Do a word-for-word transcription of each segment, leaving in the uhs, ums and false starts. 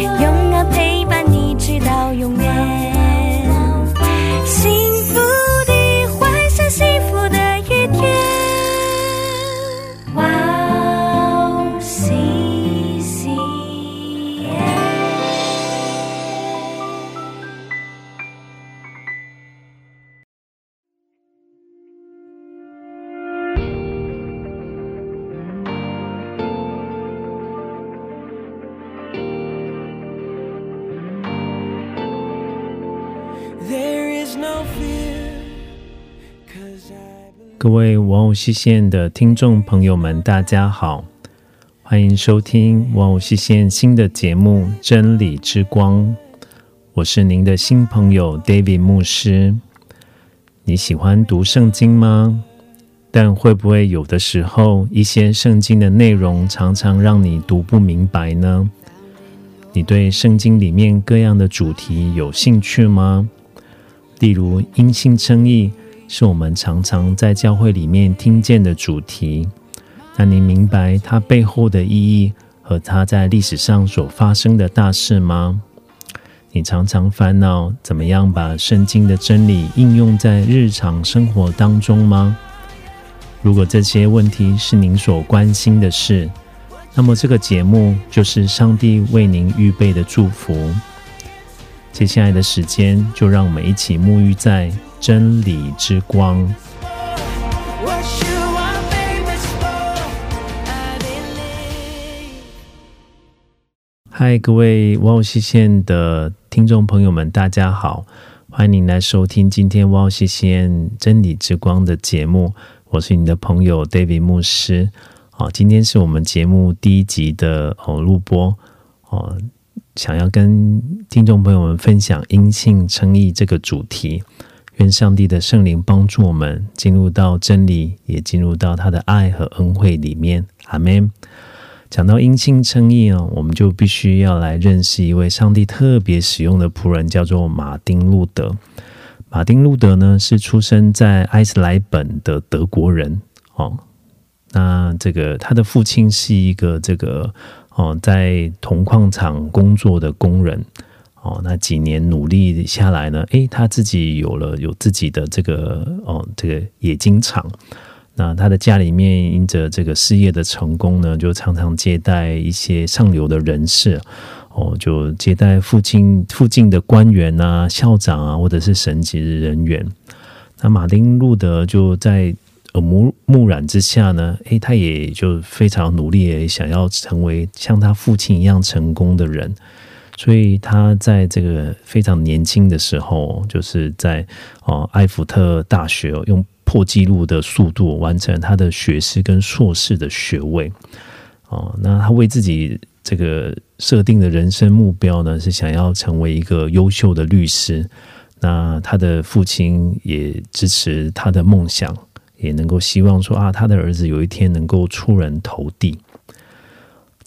永远陪伴你直到永远 各位哇哦西线的听众朋友们大家好，欢迎收听哇哦西线新的节目真理之光，我是您的新朋友 David 牧师。你喜欢读圣经吗？ 但会不会有的时候一些圣经的内容常常让你读不明白呢？ 你对圣经里面各样的主题有兴趣吗？ 例如因信称义 是我们常常在教会里面听见的主题，那您明白它背后的意义和它在历史上所发生的大事吗？ 你常常烦恼怎么样把圣经的真理应用在日常生活当中吗？ 如果这些问题是您所关心的事，那么这个节目就是上帝为您预备的祝福。 接下来的时间就让我们一起沐浴在 真理之光。 嗨，各位哇哦西线的听众朋友们大家好，欢迎您来收听今天哇哦西线真理之光的节目， 我是你的朋友 David 牧师。 今天是我们节目第一集的录播， 想要跟听众朋友们分享因信称义这个主题。 愿上帝的圣灵帮助我们进入到真理，也进入到他的爱和恩惠里面。阿们。 讲到因信称义，我们就必须要来认识一位上帝特别使用的仆人，叫做马丁路德。 马丁路德呢是出生在埃斯莱本的德国人。 那这个他的父亲是一个这个在铜矿厂工作的工人。 那几年努力下来呢， 他自己有了有自己的这个这个冶金厂。 那他的家里面因着这个事业的成功呢，就常常接待一些上流的人士， 就接待附近的官员啊、校长啊，或者是神职人员。 那马丁路德就在 耳濡目染之下呢， 他也就非常努力想要成为像他父亲一样成功的人。 所以他在这个非常年轻的时候， 就是在埃福特大学， 用破纪录的速度完成他的学士跟硕士的学位。 那他为自己这个设定的人生目标呢， 是想要成为一个优秀的律师。 那他的父亲也支持他的梦想， 也能够希望说啊他的儿子有一天能够出人头地。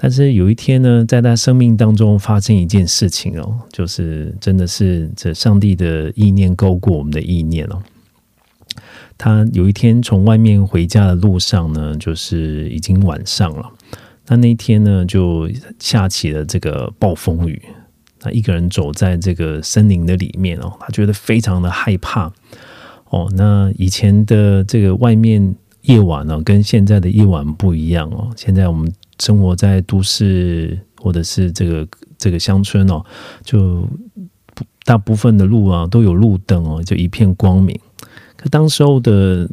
但是有一天呢，在他生命当中发生一件事情哦， 就是真的是上帝的意念高过我们的意念哦。 他有一天从外面回家的路上呢， 就是已经晚上了。 那那天呢就下起了这个暴风雨， 他一个人走在这个森林的里面哦， 他觉得非常的害怕。 哦， 那以前的这个外面夜晚呢， 跟现在的夜晚不一样哦。 现在我们生活在都市或者是这个这个乡村哦， 就大部分的路啊都有路灯哦， 就一片光明。 可当时候的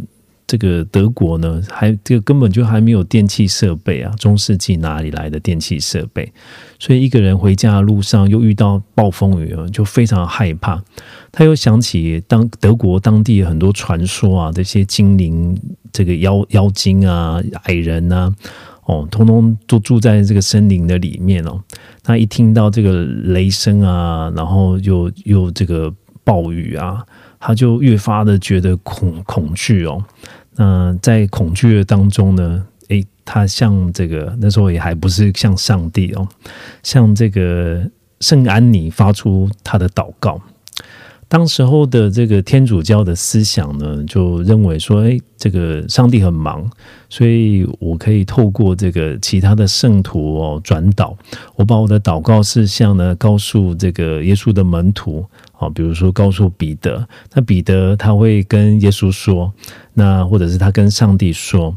这个德国呢， 还这个根本就还没有电器设备啊， 中世纪哪里来的电器设备。 所以一个人回家的路上又遇到暴风雨， 就非常害怕。 他又想起当德国当地很多传说啊， 这些精灵这个妖精啊矮人啊， 通通都住在这个森林的里面哦。 他一听到这个雷声啊， 然后又又这个暴雨啊， 他就越发的觉得恐恐惧哦。那在恐惧的当中呢，他像这个那时候也还不是像上帝哦，像这个圣安妮发出他的祷告。当时候的这个天主教的思想呢，就认为说，哎，这个上帝很忙，所以我可以透过这个其他的圣徒哦转导，我把我的祷告事项呢告诉这个耶稣的门徒啊、哦，比如说告诉彼得，那彼得他会跟耶稣说，那或者是他跟上帝说。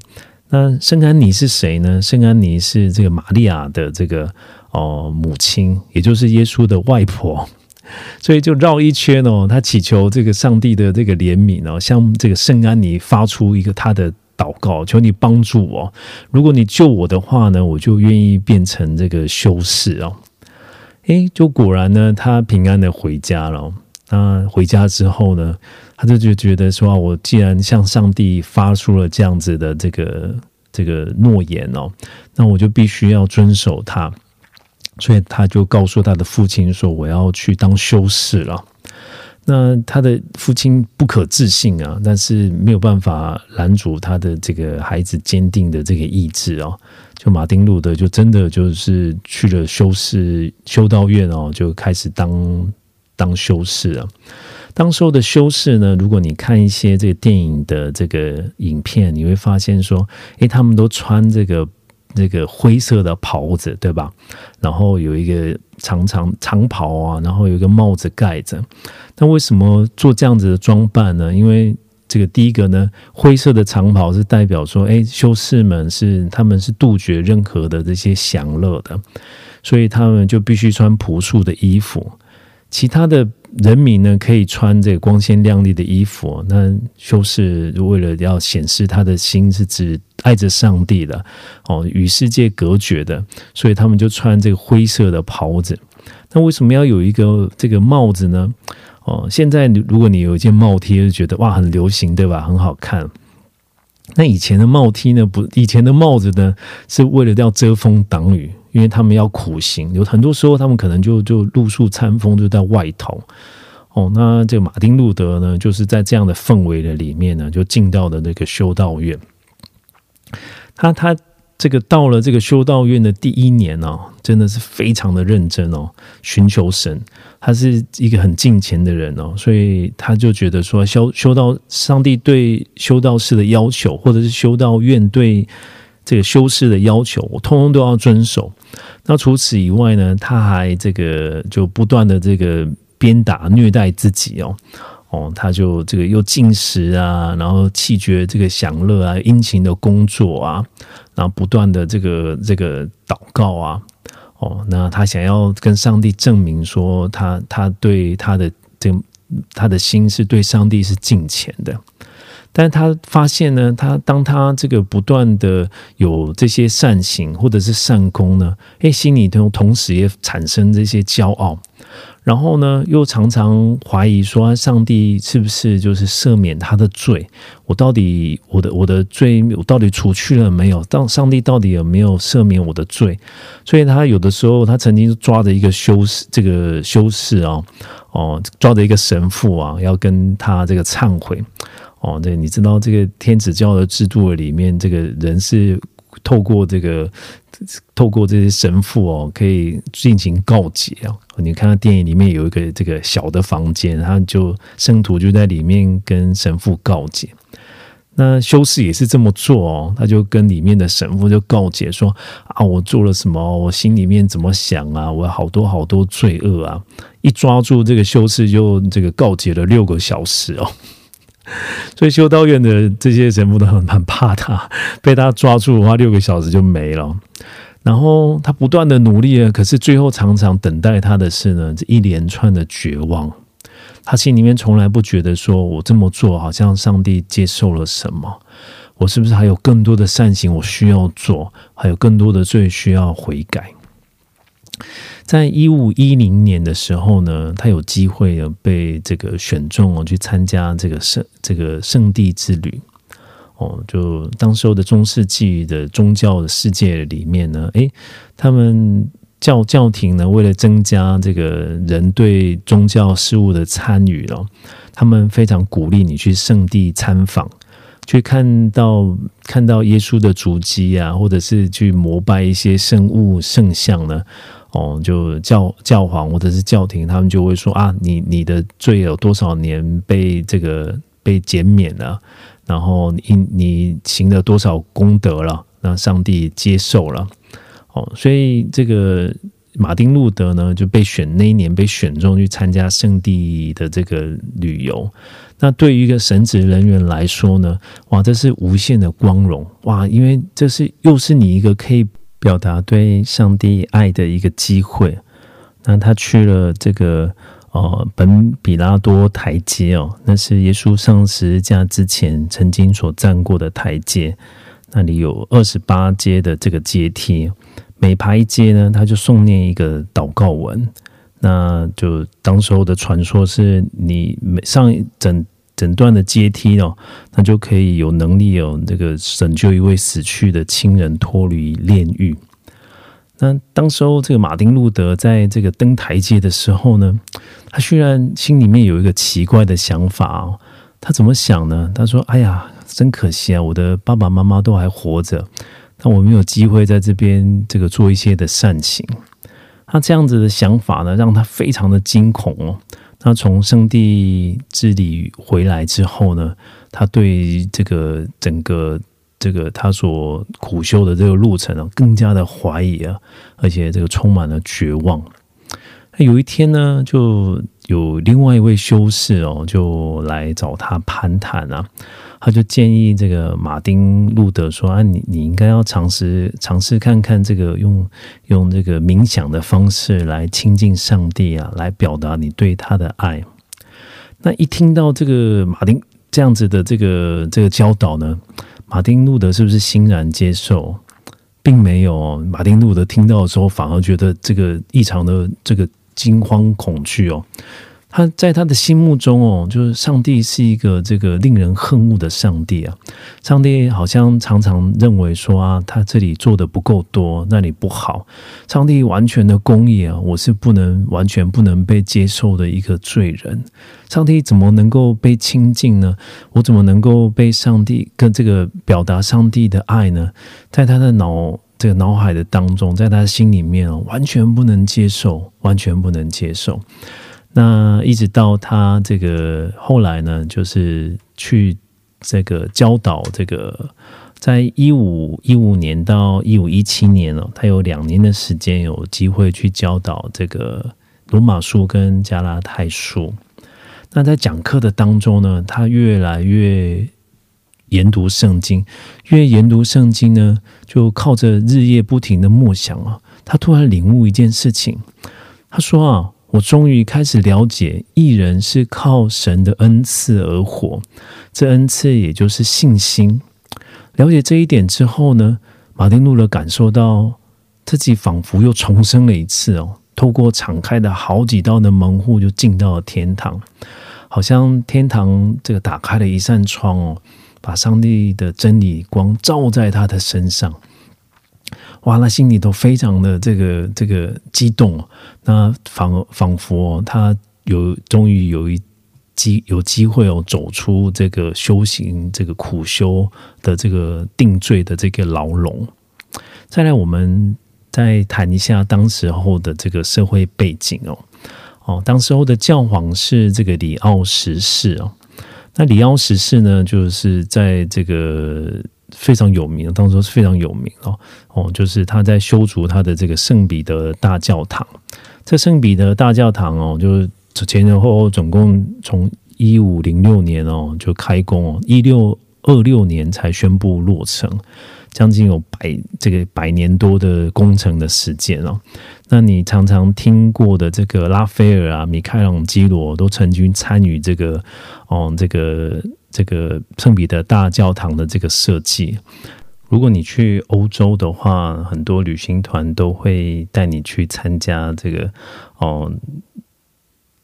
那圣安妮是谁呢？圣安妮是这个玛利亚的这个哦、呃、母亲，也就是耶稣的外婆。所以就绕一圈哦，他祈求这个上帝的这个怜悯哦，向这个圣安妮发出一个他的祷告，求你帮助我。如果你救我的话呢，我就愿意变成这个修士哦。哎，就果然呢，他平安的回家了。那回家之后呢，他就觉得说，我既然向上帝发出了这样子的这个这个诺言哦，那我就必须要遵守他。所以他就告诉他的父亲说，我要去当修士了。那他的父亲不可置信啊，但是没有办法拦阻他的这个孩子坚定的这个意志哦。就马丁路德就真的就是去了修士修道院哦，就开始当当修士啊。当时候的修士呢，如果你看一些这个电影的这个影片，你会发现说，诶，他们都穿这个这个灰色的袍子，对吧？然后有一个长长长袍啊，然后有一个帽子盖着。那为什么做这样子的装扮呢？因为这个第一个呢，灰色的长袍是代表说，哎，修士们是他们是杜绝任何的这些享乐的，所以他们就必须穿朴素的衣服。其他的人民呢，可以穿这个光鲜亮丽的衣服，那修士为了要显示他的心是指爱着上帝的哦，与世界隔绝的，所以他们就穿这个灰色的袍子。那为什么要有一个这个帽子呢？哦，现在如果你有一件帽 T， 就觉得哇很流行，对吧？很好看。那以前的帽 T 呢，不，以前的帽子呢，是为了要遮风挡雨，因为他们要苦行，有很多时候他们可能就就露宿餐风，就在外头。哦，那这个马丁路德呢，就是在这样的氛围的里面呢，就进到了那个修道院。他他这个到了这个修道院的第一年哦，真的是非常的认真哦，寻求神。他是一个很敬虔的人哦，所以他就觉得说，修修道，上帝对修道士的要求，或者是修道院对这个修士的要求，我通通都要遵守。那除此以外呢，他还这个就不断的这个鞭打虐待自己哦。哦，他就这个又禁食啊，然后弃绝这个享乐啊，殷勤的工作啊，然后不断的这个这个祷告啊，哦，那他想要跟上帝证明说他，他他对他的这个他的心是对上帝是敬虔的。但他发现呢，他当他这个不断的有这些善行或者是善功呢，哎，心里头同时也产生这些骄傲，然后呢，又常常怀疑说，上帝是不是就是赦免他的罪？我到底我的我的罪，我到底除去了没有？当上帝到底有没有赦免我的罪？所以他有的时候，他曾经抓着一个修士，这个修士啊，哦，抓着一个神父啊，要跟他这个忏悔。哦，对，你知道这个天主教的制度里面，这个人是透过这个透过这些神父哦，可以进行告解啊。你看到电影里面有一个这个小的房间，他就圣徒就在里面跟神父告解。那修士也是这么做哦，他就跟里面的神父就告解说啊，我做了什么？我心里面怎么想啊？我好多好多罪恶啊！一抓住这个修士就这个告解了六个小时哦。所以修道院的这些神父都很很怕他，被他抓住的话，六个小时就没了。然后他不断的努力了，可是最后常常等待他的是呢，一连串的绝望。他心里面从来不觉得说，我这么做好像上帝接受了什么，我是不是还有更多的善行我需要做，还有更多的罪需要悔改。在一五一零年的时候呢，他有机会被这个选中哦，去参加这个圣这个圣地之旅哦。就当时候的中世纪的宗教的世界里面呢，哎，他们教教廷呢，为了增加这个人对宗教事务的参与哦，他们非常鼓励你去圣地参访。去看到看到耶稣的足迹啊，或者是去膜拜一些圣物圣像呢，哦，就教教皇或者是教廷，他们就会说啊，你你的罪有多少年被这个被减免了，然后你你行了多少功德了，那上帝接受了，哦，所以这个马丁路德呢就被选那一年被选中去参加圣地的这个旅游。那对于一个神职人员来说呢，哇，这是无限的光荣哇！因为这是又是你一个可以表达对上帝爱的一个机会。那他去了这个呃本比拉多台阶哦，那是耶稣上十字架之前曾经所站过的台阶，那里有二十八阶的这个阶梯。每爬一阶呢，他就诵念一个祷告文。那就当时候的传说是，你上整整段的阶梯哦，那就可以有能力哦，这个拯救一位死去的亲人脱离炼狱。那当时候这个马丁路德在这个登台阶的时候呢，他虽然心里面有一个奇怪的想法哦，他怎么想呢？他说：“哎呀，真可惜啊，我的爸爸妈妈都还活着。”但我没有机会在这边这个做一些的善行。他这样子的想法呢，让他非常的惊恐哦。他从圣地治理回来之后呢，他对这个整个这个他所苦修的这个路程啊，更加的怀疑啊，而且这个充满了绝望。有一天呢，就有另外一位修士哦，就来找他攀谈啊。他就建议这个马丁路德说：“啊，你你应该要尝试尝试看看这个用用这个冥想的方式来亲近上帝啊，来表达你对他的爱。”那一听到这个马丁这样子的这个这个教导呢，马丁路德是不是欣然接受？并没有哦，马丁路德听到的时候反而觉得这个异常的这个惊慌恐惧哦。他在他的心目中哦，就是上帝是一个这个令人恨恶的上帝啊。上帝好像常常认为说啊，他这里做的不够多，那里不好。上帝完全的公义啊，我是不能完全不能被接受的一个罪人。上帝怎么能够被亲近呢？我怎么能够被上帝跟这个表达上帝的爱呢？在他的脑这个脑海的当中，在他心里面哦，完全不能接受，完全不能接受。那一直到他这个后来呢，就是去这个教导这个，在一五一五年到一五一七年哦，他有两年的时间有机会去教导这个罗马书跟加拉太书。那在讲课的当中呢，他越来越研读圣经，越研读圣经呢，就靠着日夜不停的默想啊，他突然领悟一件事情，他说啊。我终于开始了解，义人是靠神的恩赐而活，这恩赐也就是信心。了解这一点之后呢，马丁路德感受到自己仿佛又重生了一次哦，透过敞开的好几道的门户就进到了天堂，好像天堂这个打开了一扇窗哦，把上帝的真理光照在他的身上。哇，他心里都非常的这个这个激动，那仿仿佛、哦、他有终于有一机有机会哦，走出这个修行这个苦修的这个定罪的这个牢笼。再来，我们再谈一下当时候的这个社会背景哦哦，当时候的教皇是这个里奥十世哦，那里奥十世呢，就是在这个。非常有名，当时是非常有名哦哦，就是他在修筑他的这个圣彼得大教堂。这圣彼得大教堂哦，就是前前后后总共从一五零六年哦就开工哦，一六二六年才宣布落成，将近有百这个百年多的工程的时间哦。那你常常听过的这个拉斐尔啊、米开朗基罗都曾经参与这个哦这个。这个圣彼得大教堂的这个设计，如果你去欧洲的话，很多旅行团都会带你去参加这个哦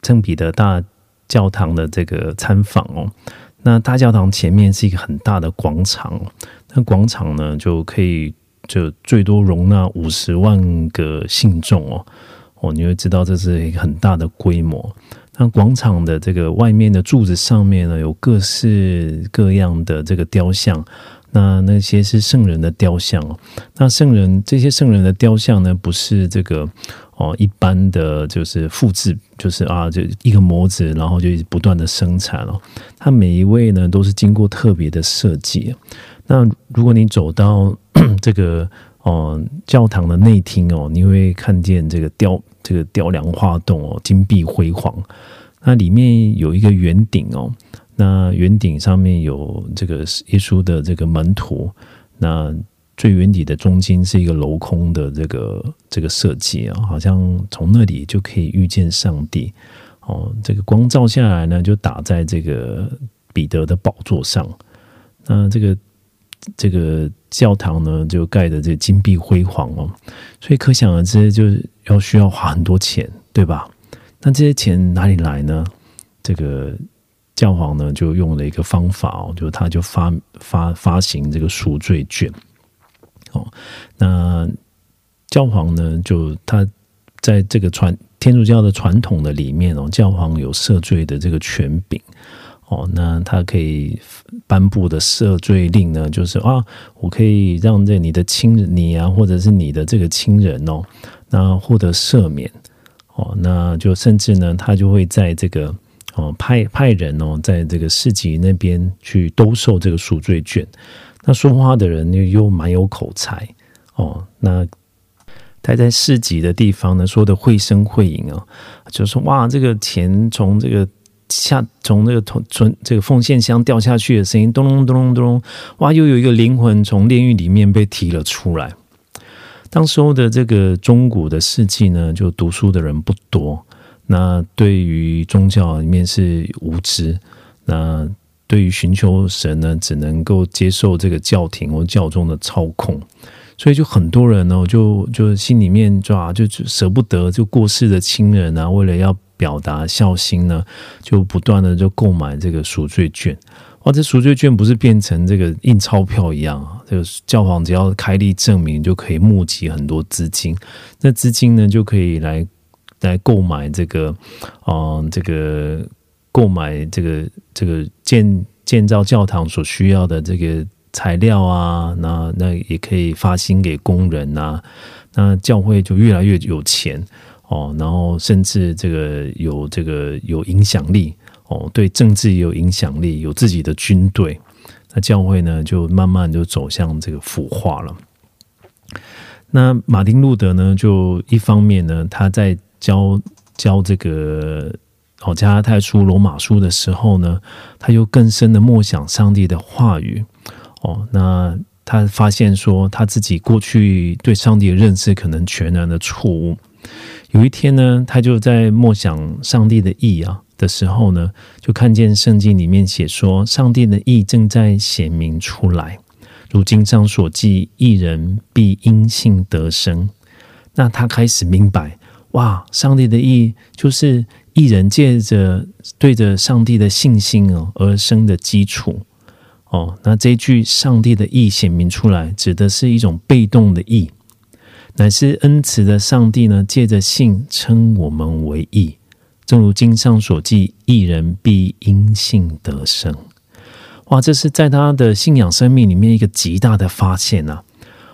圣彼得大教堂的这个参访哦。那大教堂前面是一个很大的广场，那广场呢就可以就最多容纳五十万个信众哦。哦，你会知道这是一个很大的规模。那广场的这个外面的柱子上面呢，有各式各样的这个雕像，那那些是圣人的雕像哦。那圣人这些圣人的雕像呢，不是这个哦一般的就是复制，就是啊就一个模子，然后就不断的生产哦。它每一位呢都是经过特别的设计。那如果你走到这个哦教堂的内厅哦，你会看见这个雕这个雕梁画栋哦，金碧辉煌。那里面有一个圆顶哦。那圆顶上面有这个耶稣的这个门徒，那最圆底的中间是一个镂空的这个这个设计啊，好像从那里就可以遇见上帝哦。这个光照下来呢，就打在这个彼得的宝座上。那这个这个教堂呢，就盖的这金碧辉煌哦，所以可想而知，就是要需要花很多钱，对吧？那这些钱哪里来呢？这个教皇呢就用了一个方法哦，就他就发发发行这个赎罪券哦。那教皇呢，就他在这个传天主教的传统的里面哦，教皇有赦罪的这个权柄哦。那他可以颁布的赦罪令呢，就是啊，我可以让这你的亲人你啊，或者是你的这个亲人哦，那获得赦免哦。那就甚至呢，他就会在这个哦、派派人哦，在这个市集那边去兜售这个赎罪券。那说话的人又又蛮有口才哦，那待在市集的地方呢，说的绘声绘影啊，就说哇，这个钱从这个下从这个从这个奉献箱掉下去的声音，咚咚咚咚咚咚，哇，又有一个灵魂从炼狱里面被提了出来。当时候的这个中古的世纪呢，就读书的人不多。那对于宗教里面是无知，那对于寻求神呢，只能够接受这个教廷或教宗的操控，所以就很多人呢，就就心里面就啊，就舍不得就过世的亲人啊，为了要表达孝心呢，就不断的就购买这个赎罪券。哇，这赎罪券不是变成这个印钞票一样啊？这个教皇只要开立证明，就可以募集很多资金，那资金呢就可以来。来购买这个，嗯、呃，这个购买这个这个建建造教堂所需要的这个材料啊，那那也可以发薪给工人啊，那教会就越来越有钱哦，然后甚至这个有这个有影响力哦，对政治也有影响力，有自己的军队，那教会呢就慢慢就走向这个腐化了。那马丁路德呢，就一方面呢，他在教教这个哦加拉太书、罗马书的时候呢，他又更深的默想上帝的话语哦。那他发现说，他自己过去对上帝的认识可能全然的错误。有一天呢，他就在默想上帝的意啊的时候呢，就看见圣经里面写说，上帝的意正在显明出来，如经上所记，义人必因信得生。那他开始明白。哇！上帝的义就是义人借着对着上帝的信心哦而生的基础哦。那这一句上帝的义显明出来，指的是一种被动的义，乃是恩慈的上帝呢借着信称我们为义，正如经上所记，义人必因信得生。哇！这是在他的信仰生命里面一个极大的发现啊！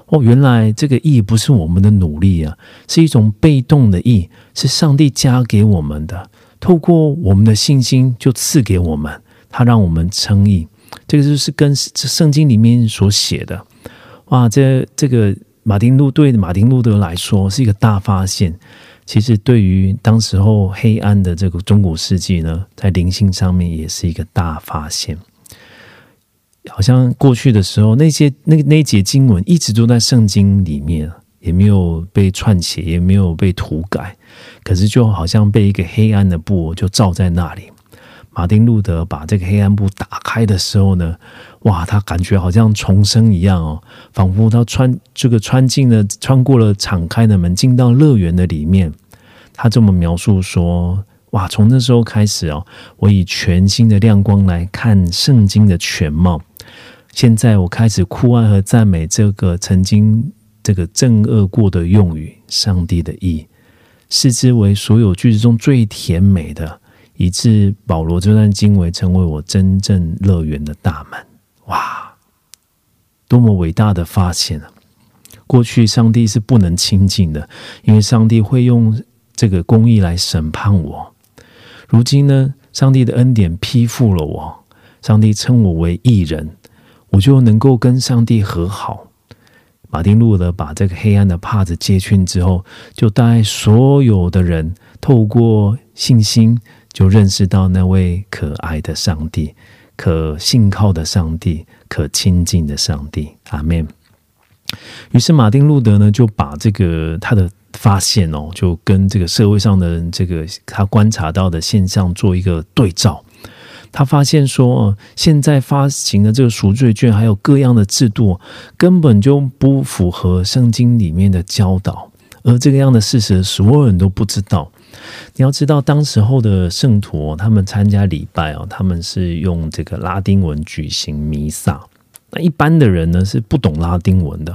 哦，原来这个义不是我们的努力啊，是一种被动的义，是上帝加给我们的，透过我们的信心就赐给我们，他让我们称义。这个就是跟圣经里面所写的。哇，这这个马丁路对马丁路德来说是一个大发现。其实对于当时候黑暗的这个中古世纪呢，在灵性上面也是一个大发现。好像过去的时候，那些那那节经文一直都在圣经里面，也没有被篡写，也没有被涂改，可是就好像被一个黑暗的布就罩在那里。马丁路德把这个黑暗布打开的时候呢，哇，他感觉好像重生一样哦，仿佛他穿这个穿进了穿过了敞开的门，进到乐园的里面。他这么描述说。哇！从那时候开始哦，我以全新的亮光来看圣经的全貌。现在我开始酷爱和赞美这个曾经这个正恶过的用语，上帝的义，视之为所有句子中最甜美的，以致保罗这段经文成为我真正乐园的大门。哇，多么伟大的发现啊！过去上帝是不能亲近的，因为上帝会用这个公义来审判我。如今呢，上帝的恩典批复了我，上帝称我为义人，我就能够跟上帝和好。马丁路德把这个黑暗的帕子揭去之后，就带所有的人透过信心就认识到那位可爱的上帝，可信靠的上帝，可亲近的上帝。阿们。于是马丁路德呢，就把这个他的发现哦，就跟这个社会上的人这个他观察到的现象做一个对照。他发现说、呃、现在发行的这个赎罪券还有各样的制度根本就不符合圣经里面的教导，而这个样的事实所有人都不知道。你要知道当时候的圣徒、哦、他们参加礼拜、哦、他们是用这个拉丁文举行弥撒，那一般的人呢是不懂拉丁文的，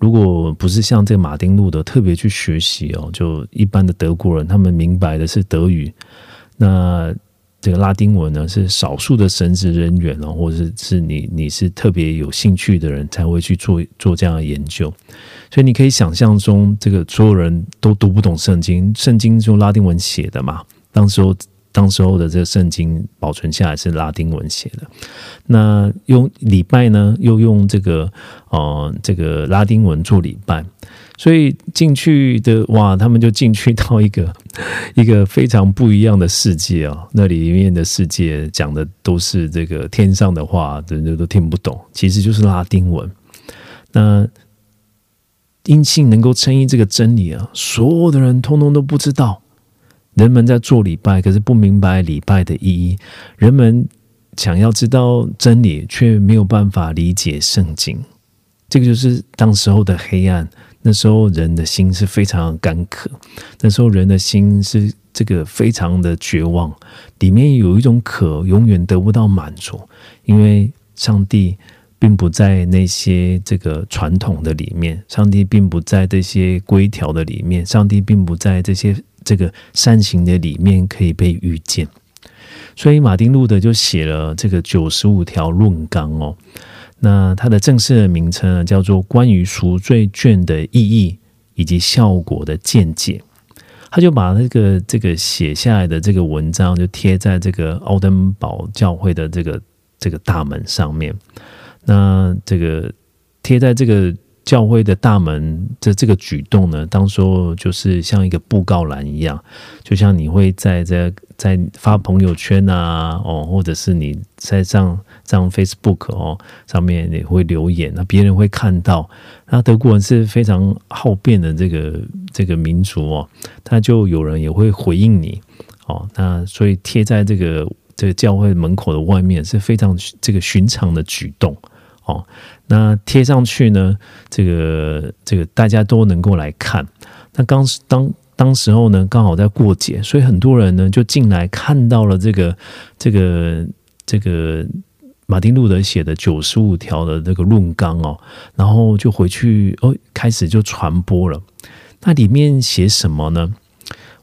如果不是像这个马丁路德特别去学习、哦、就一般的德国人他们明白的是德语，那这个拉丁文呢是少数的神职人员、哦、或者 是, 是 你, 你是特别有兴趣的人才会去 做, 做这样的研究。所以你可以想象中这个所有人都读不懂圣经，圣经是用拉丁文写的嘛，当时候当时候的这个圣经保存下来是拉丁文写的，那用礼拜呢又用这个、呃、这个拉丁文做礼拜，所以进去的哇，他们就进去到一个一个非常不一样的世界哦。那里面的世界讲的都是这个天上的话，人都听不懂，其实就是拉丁文。那因信能够称义这个真理啊，所有的人通通都不知道。人们在做礼拜，可是不明白礼拜的意义；人们想要知道真理，却没有办法理解圣经。这个就是当时候的黑暗。那时候人的心是非常干渴，那时候人的心是这个非常的绝望，里面有一种渴永远得不到满足，因为上帝并不在那些这个传统的里面，上帝并不在这些规条的里面，上帝并不在这些这个善行的里面可以被遇见。所以马丁路德就写了这个九十五条论纲哦。那它的正式的名称呢，叫做关于赎罪券的意义以及效果的见解。他就把那个这个写下来的这个文章就贴在这个奥登堡教会的这个这个大门上面。那这个贴在这个教会的大门的这个举动呢，当时候就是像一个布告栏一样，就像你会在在在发朋友圈啊，哦，或者是你在上上 Facebook 哦上面你会留言，那别人会看到。那德国人是非常好辩的这个这个民族哦，他就有人也会回应你哦，那所以贴在这个这个教会门口的外面是非常这个寻常的举动。哦，那贴上去呢，这个这个大家都能够来看。那刚当当时候呢，刚好在过节，所以很多人呢就进来看到了这个这个这个马丁路德写的九十五条的这个论纲哦，然后就回去哦，开始就传播了。那里面写什么呢？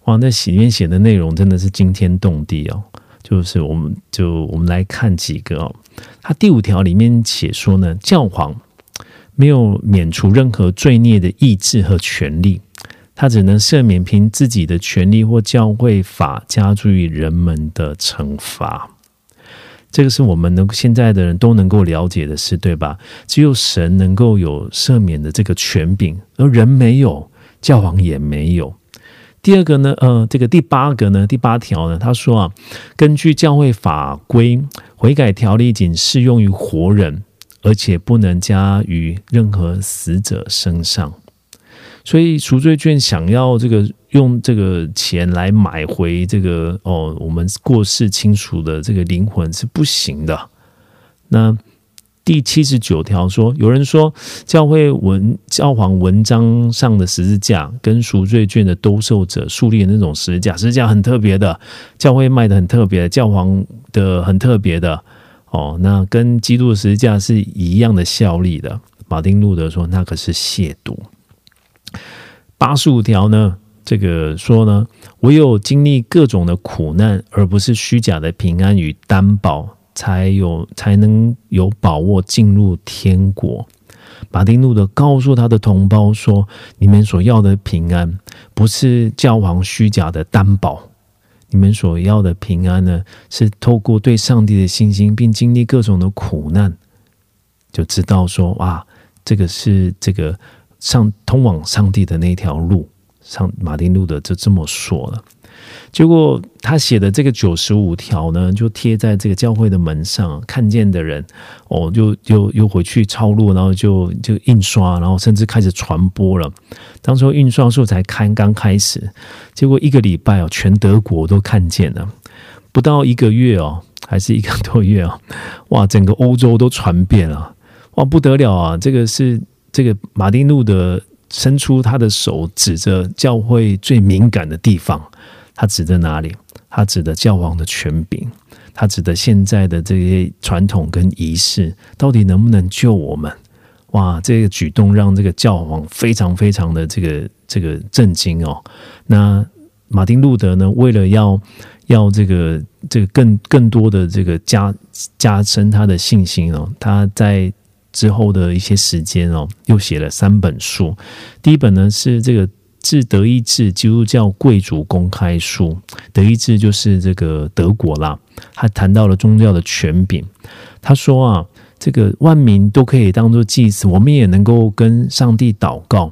哇，那里面写的内容真的是惊天动地哦。就是我们就我们来看几个哦。他第五条里面写说呢，教皇没有免除任何罪孽的意志和权利，他只能赦免凭自己的权利或教会法加诸于人们的惩罚。这个是我们能现在的人都能够了解的事，对吧？只有神能够有赦免的这个权柄，而人没有，教皇也没有。第二个呢，呃，这个第八个呢，第八条呢，他说啊，根据教会法规，悔改条例仅适用于活人，而且不能加于任何死者身上。所以赎罪券想要这个用这个钱来买回这个哦，我们过世亲属的这个灵魂是不行的。那第七十九条说，有人说教会文教皇文章上的十字架跟赎罪券的兜售者树立的那种十字架，十字架很特别的，教会卖的很特别的，教皇的很特别的哦，那跟基督的十字架是一样的效力的。马丁路德说那可是亵渎。八十五条呢，这个说呢，唯有经历各种的苦难，而不是虚假的平安与担保，才有才能有把握进入天国。马丁路德告诉他的同胞说，你们所要的平安不是教皇虚假的担保，你们所要的平安呢，是透过对上帝的信心，并经历各种的苦难，就知道说，哇，这个是这个上通往上帝的那条路。上马丁路德就这么说了。结果他写的这个九十五条呢，就贴在这个教会的门上，看见的人哦，就就又回去抄录，然后就就印刷，然后甚至开始传播了。当时印刷术才刚刚开始，结果一个礼拜哦，全德国都看见了。不到一个月哦，还是一个多月哦，哇，整个欧洲都传遍了，哇，不得了啊！这个是这个马丁路德伸出他的手，指着教会最敏感的地方。他指的哪里？他指的教皇的权柄，他指的现在的这些传统跟仪式，到底能不能救我们？哇，这个举动让这个教皇非常非常的这个这个震惊哦。那马丁路德呢，为了要要这个这个更更多的这个加加深他的信心哦，他在之后的一些时间哦，又写了三本书。第一本呢是这个致德意志基督教贵族公开书，德意志就是这个德国啦。他谈到了宗教的权柄，他说啊，这个万民都可以当作祭司，我们也能够跟上帝祷告，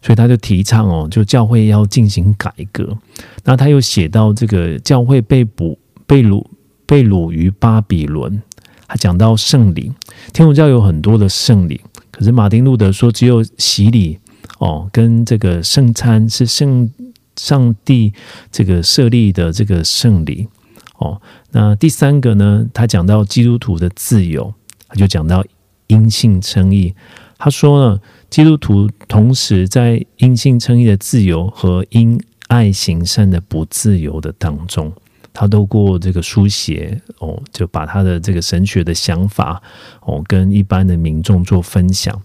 所以他就提倡哦，就教会要进行改革。那他又写到这个教会被捕、被掳、被掳于巴比伦，他讲到圣礼，天主教有很多的圣礼，可是马丁路德说，只有洗礼。哦，跟这个圣餐是圣上帝这个设立的这个圣礼哦。那第三个呢，他讲到基督徒的自由，他就讲到因信称义。他说呢，基督徒同时在因信称义的自由和因爱行善的不自由的当中，他透过这个书写哦，就把他的这个神学的想法哦，跟一般的民众做分享。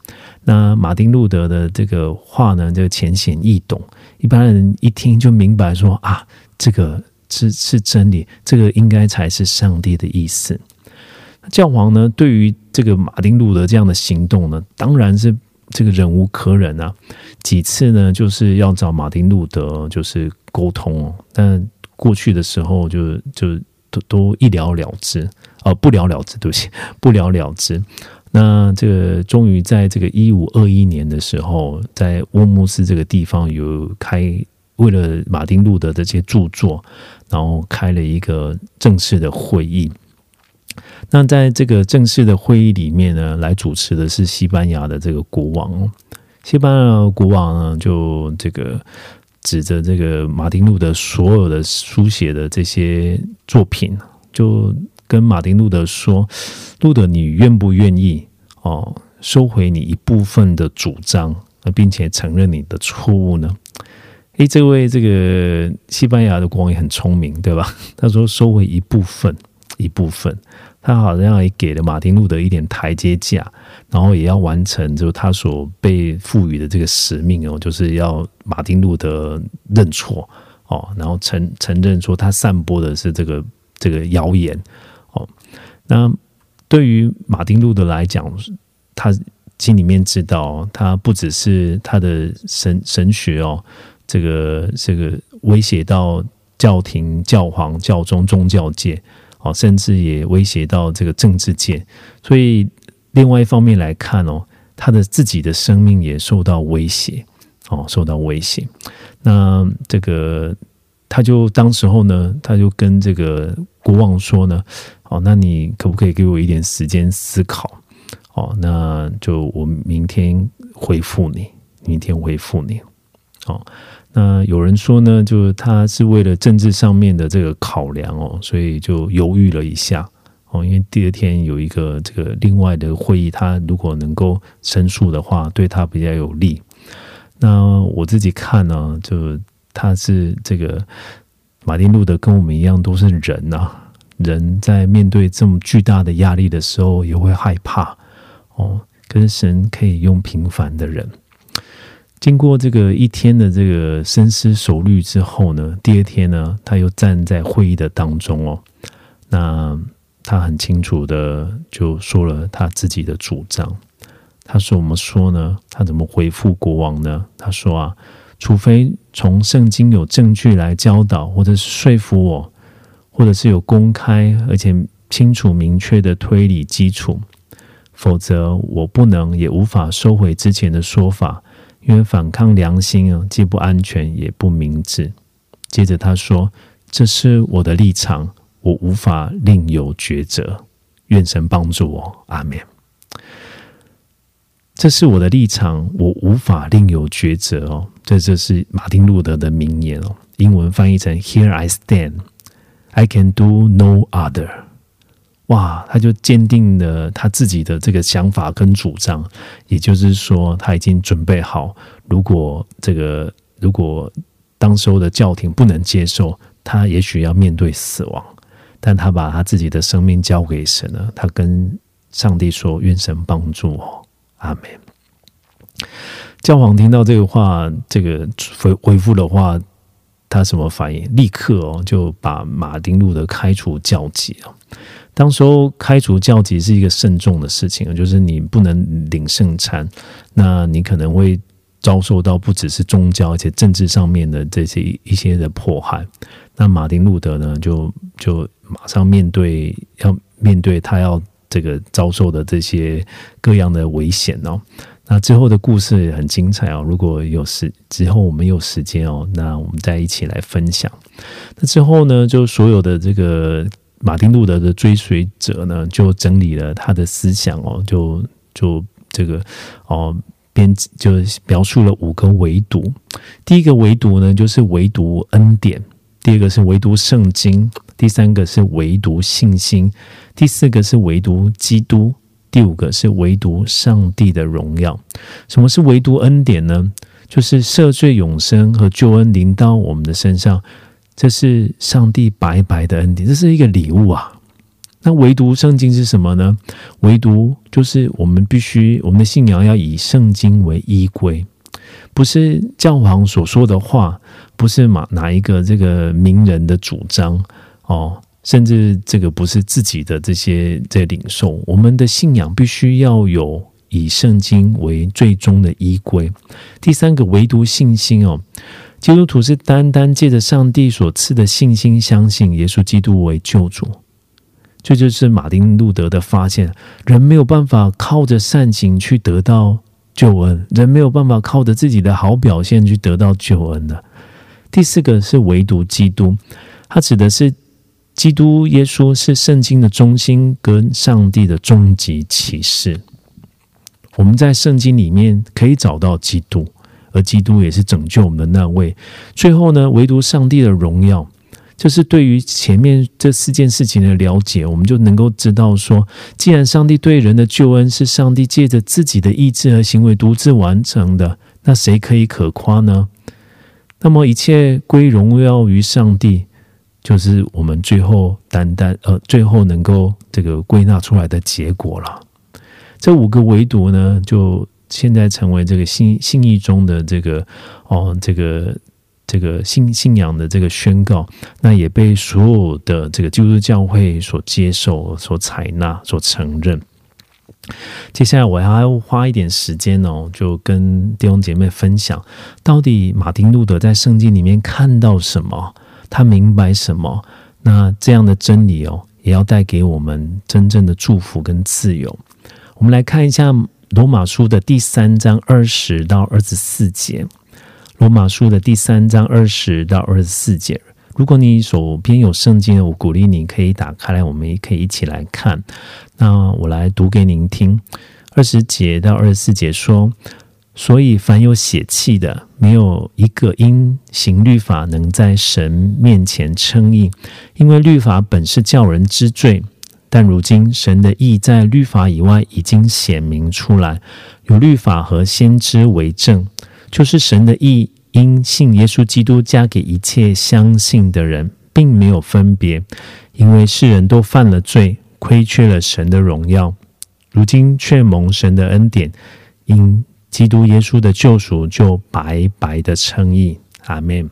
那马丁路德的这个话呢，就浅显易懂，一般人一听就明白说啊，这个是是真理，这个应该才是上帝的意思。教皇呢，对于这个马丁路德这样的行动呢，当然是这个忍无可忍啊，几次呢就是要找马丁路德就是沟通哦，但过去的时候就就都都一了了之，呃，不了了之，对不起，不了了之。那这个终于在这个一五二一年的时候，在沃姆斯这个地方有开，为了马丁路德这些著作，然后开了一个正式的会议。那在这个正式的会议里面呢，来主持的是西班牙的这个国王。西班牙国王呢，就这个。指着这个马丁路德所有的书写的这些作品，就跟马丁路德说：“路德，你愿不愿意哦收回你一部分的主张，并且承认你的错误呢？”诶，这位这个西班牙的国王也很聪明，对吧？他说收回一部分，一部分。他好像也给了马丁路德一点台阶下，然后也要完成就他所被赋予的这个使命哦，就是要马丁路德认错哦，然后承承认说他散播的是这个这个谣言哦。那对于马丁路德来讲，他心里面知道，他不只是他的神神学哦，这个这个威胁到教廷、教皇、教宗、宗教界。哦，甚至也威胁到这个政治界，所以另外一方面来看哦，他的自己的生命也受到威胁，哦，受到威胁。那这个他就当时候呢，他就跟这个国王说呢，哦，那你可不可以给我一点时间思考？哦，那就我明天回复你，明天回复你。哦。那有人说呢，就他是为了政治上面的这个考量哦，所以就犹豫了一下哦，因为第二天有一个这个另外的会议，他如果能够申诉的话，对他比较有利。那我自己看呢，就他是这个马丁路德跟我们一样都是人啊，人在面对这么巨大的压力的时候也会害怕哦，可是神可以用平凡的人。经过这个一天的这个深思熟虑之后呢，第二天呢，他又站在会议的当中哦，那他很清楚的就说了他自己的主张。他说我们说呢，他怎么回复国王呢？他说啊，除非从圣经有证据来教导，或者是说服我，或者是有公开而且清楚明确的推理基础，否则我不能也无法收回之前的说法，因为反抗良心啊，既不安全也不明智。接着他说，这是我的立场，我无法另有抉择，愿神帮助我，阿们。这是我的立场，我无法另有抉择哦。这就是马丁路德的名言哦，英文翻译成 Here I stand, I can do no other。 哇，他就坚定了他自己的这个想法跟主张，也就是说他已经准备好，如果这个如果当时候的教廷不能接受，他也许要面对死亡，但他把他自己的生命交给神了，他跟上帝说，愿神帮助我，阿们。教皇听到这个话，这个回复的话，他什么反应？立刻哦，就把马丁路德开除教籍啊。当时候开除教籍是一个慎重的事情，就是你不能领圣餐，那你可能会遭受到不只是宗教，而且政治上面的这些一些的迫害。那马丁路德呢，就就马上面对要面对他要。这个遭受的这些各样的危险哦，那之后的故事很精彩哦。如果有时之后我们有时间哦，那我们再一起来分享。那之后呢，就所有的这个马丁路德的追随者呢，就整理了他的思想哦，就就这个哦，编就描述了五个唯独。第一个唯独呢，就是唯独恩典；第二个是唯独圣经。第三个是唯独信心，第四个是唯独基督，第五个是唯独上帝的荣耀。什么是唯独恩典呢？就是赦罪永生和救恩临到我们的身上，这是上帝白白的恩典，这是一个礼物啊。那唯独圣经是什么呢？唯独就是我们必须，我们的信仰要以圣经为依归，不是教皇所说的话，不是哪一个这个名人的主张哦，甚至这个不是自己的这些这领受，我们的信仰必须要有以圣经为最终的依归。第三个唯独信心哦，基督徒是单单借着上帝所赐的信心相信耶稣基督为救主。这就是马丁路德的发现，人没有办法靠着善行去得到救恩，人没有办法靠着自己的好表现去得到救恩的。第四个是唯独基督，它指的是基督耶稣是圣经的中心跟上帝的终极启示。我们在圣经里面可以找到基督，而基督也是拯救我们的那位。最后呢，唯独上帝的荣耀，就是对于前面这四件事情的了解，我们就能够知道说，既然上帝对人的救恩是上帝借着自己的意志和行为独自完成的，那谁可以可夸呢？那么一切归荣耀于上帝，就是我们最后单单呃，最后能够这个归纳出来的结果了。这五个唯独呢，就现在成为这个信信义中的这个哦，这个这个信信仰的这个宣告，那也被所有的这个基督教会所接受、所采纳、所承认。接下来我还要花一点时间哦，就跟弟兄姐妹分享，到底马丁路德在圣经里面看到什么。他明白什么？那这样的真理哦，也要带给我们真正的祝福跟自由。我们来看一下罗马书的第三章二十到二十四节。罗马书的第三章二十到二十四节，如果你手边有圣经，我鼓励你可以打开来，我们也可以一起来看。那我来读给您听。二十节到二十四节说。所以凡有血气的，没有一个因行律法能在神面前称义，因为律法本是叫人知罪，但如今神的义在律法以外已经显明出来，有律法和先知为证，就是神的义因信耶稣基督加给一切相信的人，并没有分别，因为世人都犯了罪，亏缺了神的荣耀，如今却蒙神的恩典，因基督耶稣的救赎就白白的称义。阿们。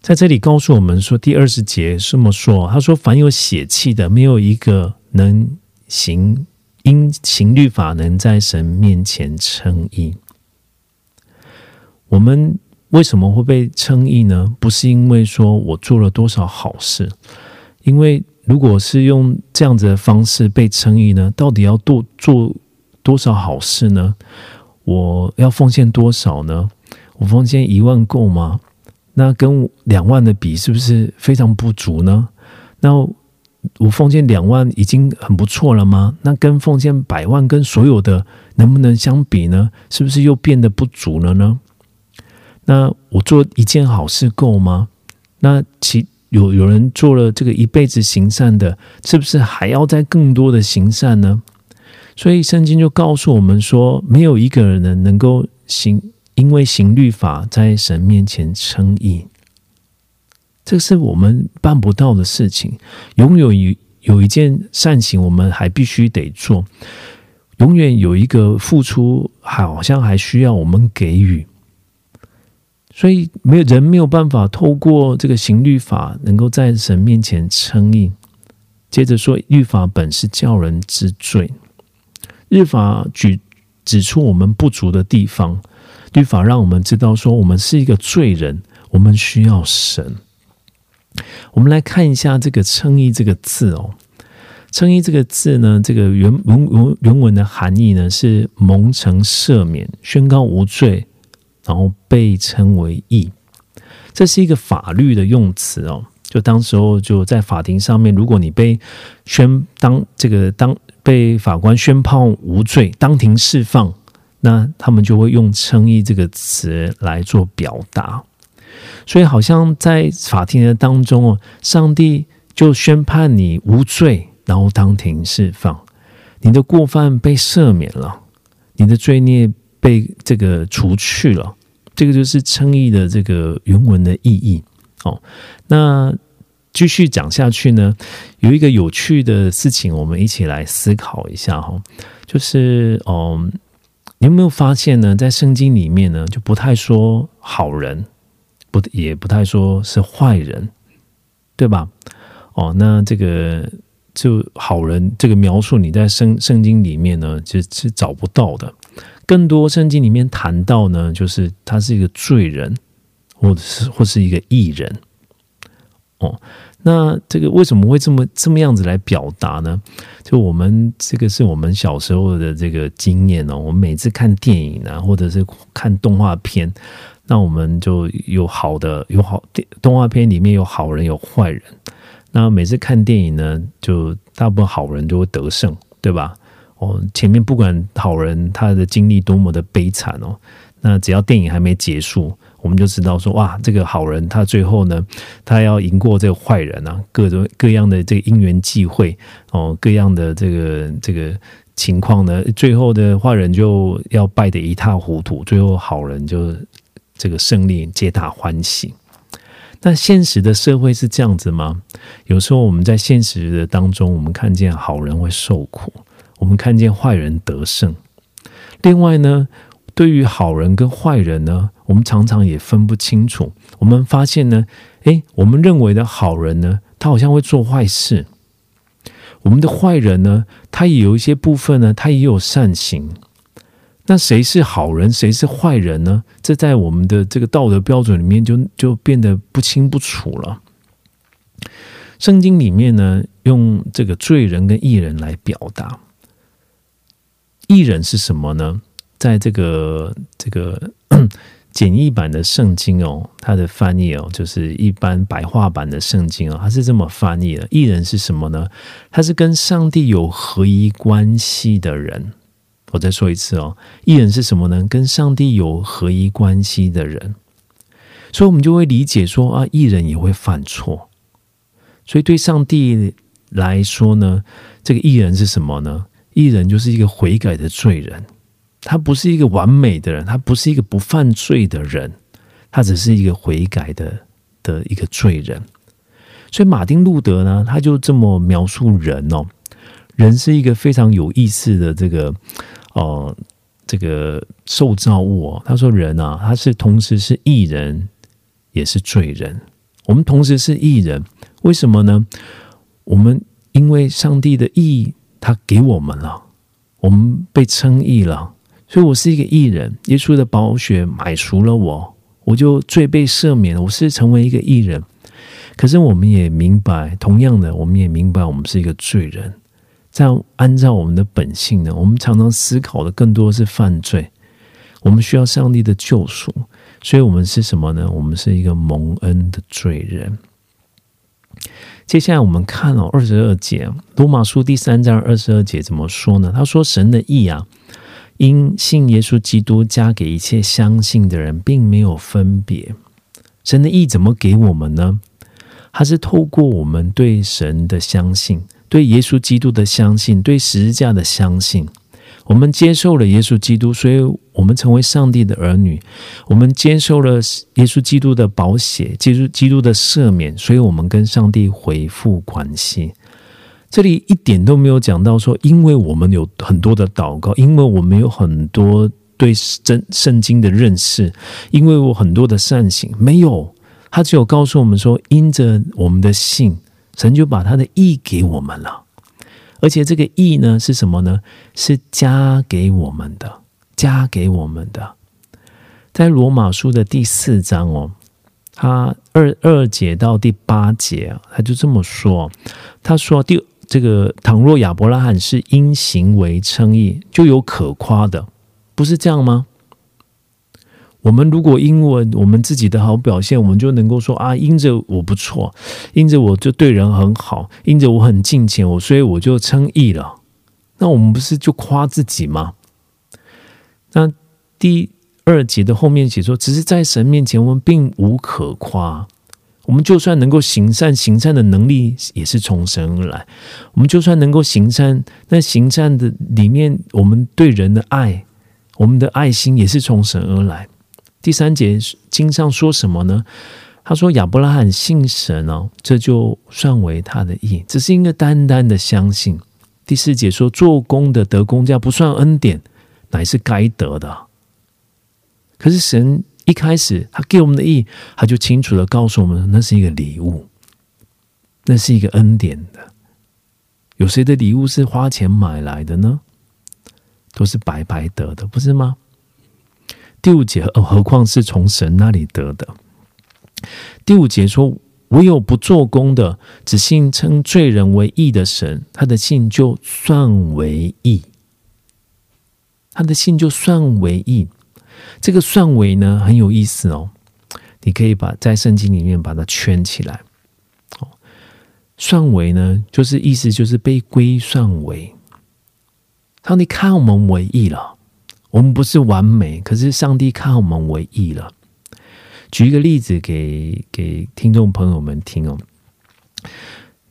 在这里告诉我们说，第二十节这么说，他说凡有血气的，没有一个能行因行律法能在神面前称义。我们为什么会被称义呢？不是因为说我做了多少好事，因为如果是用这样子的方式被称义呢，到底要多做多少好事呢？我要奉献多少呢？我奉献一万够吗？那跟两万的比是不是非常不足呢？那我奉献两万已经很不错了吗？那跟奉献百万跟所有的能不能相比呢？是不是又变得不足了呢？那我做一件好事够吗？那其有有人做了这个一辈子行善的，是不是还要再更多的行善呢？所以圣经就告诉我们说，没有一个人能够行，因为行律法在神面前称义，这是我们办不到的事情。永远有一件善行，我们还必须得做；永远有一个付出，好像还需要我们给予。所以没有人没有办法透过这个行律法能够在神面前称义。接着说，律法本是叫人知罪。律法举指出我们不足的地方，律法让我们知道说我们是一个罪人，我们需要神。我们来看一下这个称义这个字哦。称义这个字呢，这个 原, 原, 原文的含义呢是蒙承赦免，宣告无罪，然后被称为义。这是一个法律的用词哦，就当时候就在法庭上面，如果你被宣当这个当被法官宣判无罪，当庭释放，那他们就会用称义这个词来做表达。所以好像在法庭的当中哦，上帝就宣判你无罪，然后当庭释放，你的过犯被赦免了，你的罪孽被这个除去了，这个就是称义的这个原文的意义哦。那继续讲下去呢，有一个有趣的事情，我们一起来思考一下哈、哦，就是嗯，你有没有发现呢？在圣经里面呢，就不太说好人，不也不太说是坏人，对吧？哦，那这个就好人这个描述，你在圣圣经里面呢，其实是找不到的。更多圣经里面谈到呢，就是他是一个罪人，或者是或是一个义人哦。那这个为什么会这么这么样子来表达呢？就我们这个是我们小时候的这个经验哦。我们每次看电影啊，或者是看动画片，那我们就有好的有好动画片里面有好人有坏人。那每次看电影呢，就大部分好人就会得胜，对吧？哦，前面不管好人他的经历多么的悲惨哦，那只要电影还没结束，我们就知道说，哇，这个好人他最后呢，他要赢过这个坏人啊，各种各样的这个因缘际会哦，各样的这个这个情况呢，最后的坏人就要败得一塌糊涂，最后好人就这个胜利，皆大欢喜。那现实的社会是这样子吗？有时候我们在现实的当中，我们看见好人会受苦，我们看见坏人得胜。另外呢，对于好人跟坏人呢，我们常常也分不清楚。我们发现呢，诶，我们认为的好人呢，他好像会做坏事；我们的坏人呢，他也有一些部分呢，他也有善行。那谁是好人，谁是坏人呢？这在我们的这个道德标准里面就就变得不清不楚了。圣经里面呢，用这个罪人跟义人来表达。义人是什么呢？在这个这个简易版的圣经哦，它的翻译哦，就是一般白话版的圣经哦，它是这么翻译的：义人是什么呢？他是跟上帝有合一关系的人。我再说一次哦，义人是什么呢？跟上帝有合一关系的人。所以我们就会理解说啊，义人也会犯错。所以对上帝来说呢，这个义人是什么呢？义人就是一个悔改的罪人，他不是一个完美的人，他不是一个不犯罪的人，他只是一个悔改的的一个罪人。所以马丁路德呢，他就这么描述人哦，人是一个非常有意思的这个呃这个受造物、哦、他说人啊，他是同时是义人也是罪人，我们同时是义人，为什么呢？我们因为上帝的义他给我们了，我们被称义了，所以我是一个义人，耶稣的宝血买赎了我，我就罪被赦免了，我是成为一个义人。可是我们也明白，同样的，我们也明白我们是一个罪人，在按照我们的本性呢，我们常常思考的更多是犯罪，我们需要上帝的救赎，所以我们是什么呢？我们是一个蒙恩的罪人。接下来我们看哦，二十二节，罗马书第三章二十二节怎么说呢？他说：“神的义啊，因信耶稣基督加给一切相信的人，并没有分别。”神的义怎么给我们呢？它是透过我们对神的相信，对耶稣基督的相信，对十字架的相信。我们接受了耶稣基督，所以我们成为上帝的儿女，我们接受了耶稣基督的宝血，接受基督的赦免，所以我们跟上帝恢复关系。这里一点都没有讲到说因为我们有很多的祷告，因为我们有很多对圣经的认识，因为我很多的善行，没有，他只有告诉我们说因着我们的信，神就把他的义给我们了。而且这个义呢是什么呢？是加给我们的，加给我们的。在罗马书的第四章哦，他二二节到第八节，他就这么说，他说第这个倘若亚伯拉罕是因行为称义，就有可夸的，不是这样吗？我们如果因为我们自己的好表现，我们就能够说啊，因着我不错，因着我就对人很好，因着我很敬虔，我所以我就称义了。那我们不是就夸自己吗？那第二节的后面写说，只是在神面前我们并无可夸。我们就算能够行善，行善的能力也是从神而来。我们就算能够行善，那行善的里面，我们对人的爱，我们的爱心也是从神而来。第三节经上说什么呢？他说亚伯拉罕信神哦，这就算为他的义，只是因为单单的相信。第四节说做工的得工价，不算恩典，乃是该得的。可是神一开始他给我们的义，他就清楚的告诉我们，那是一个礼物，那是一个恩典的。有谁的礼物是花钱买来的呢？都是白白得的，不是吗？第五节，何况是从神那里得的。第五节说，唯有不做工的，只信称罪人为义的神，他的信就算为义。他的信就算为义。这个算为呢，很有意思哦。你可以把在圣经里面把它圈起来。哦、算为呢，就是意思就是被归算为。上帝看我们为义了。我们不是完美，可是上帝看我们为义了。举一个例子给给听众朋友们听哦。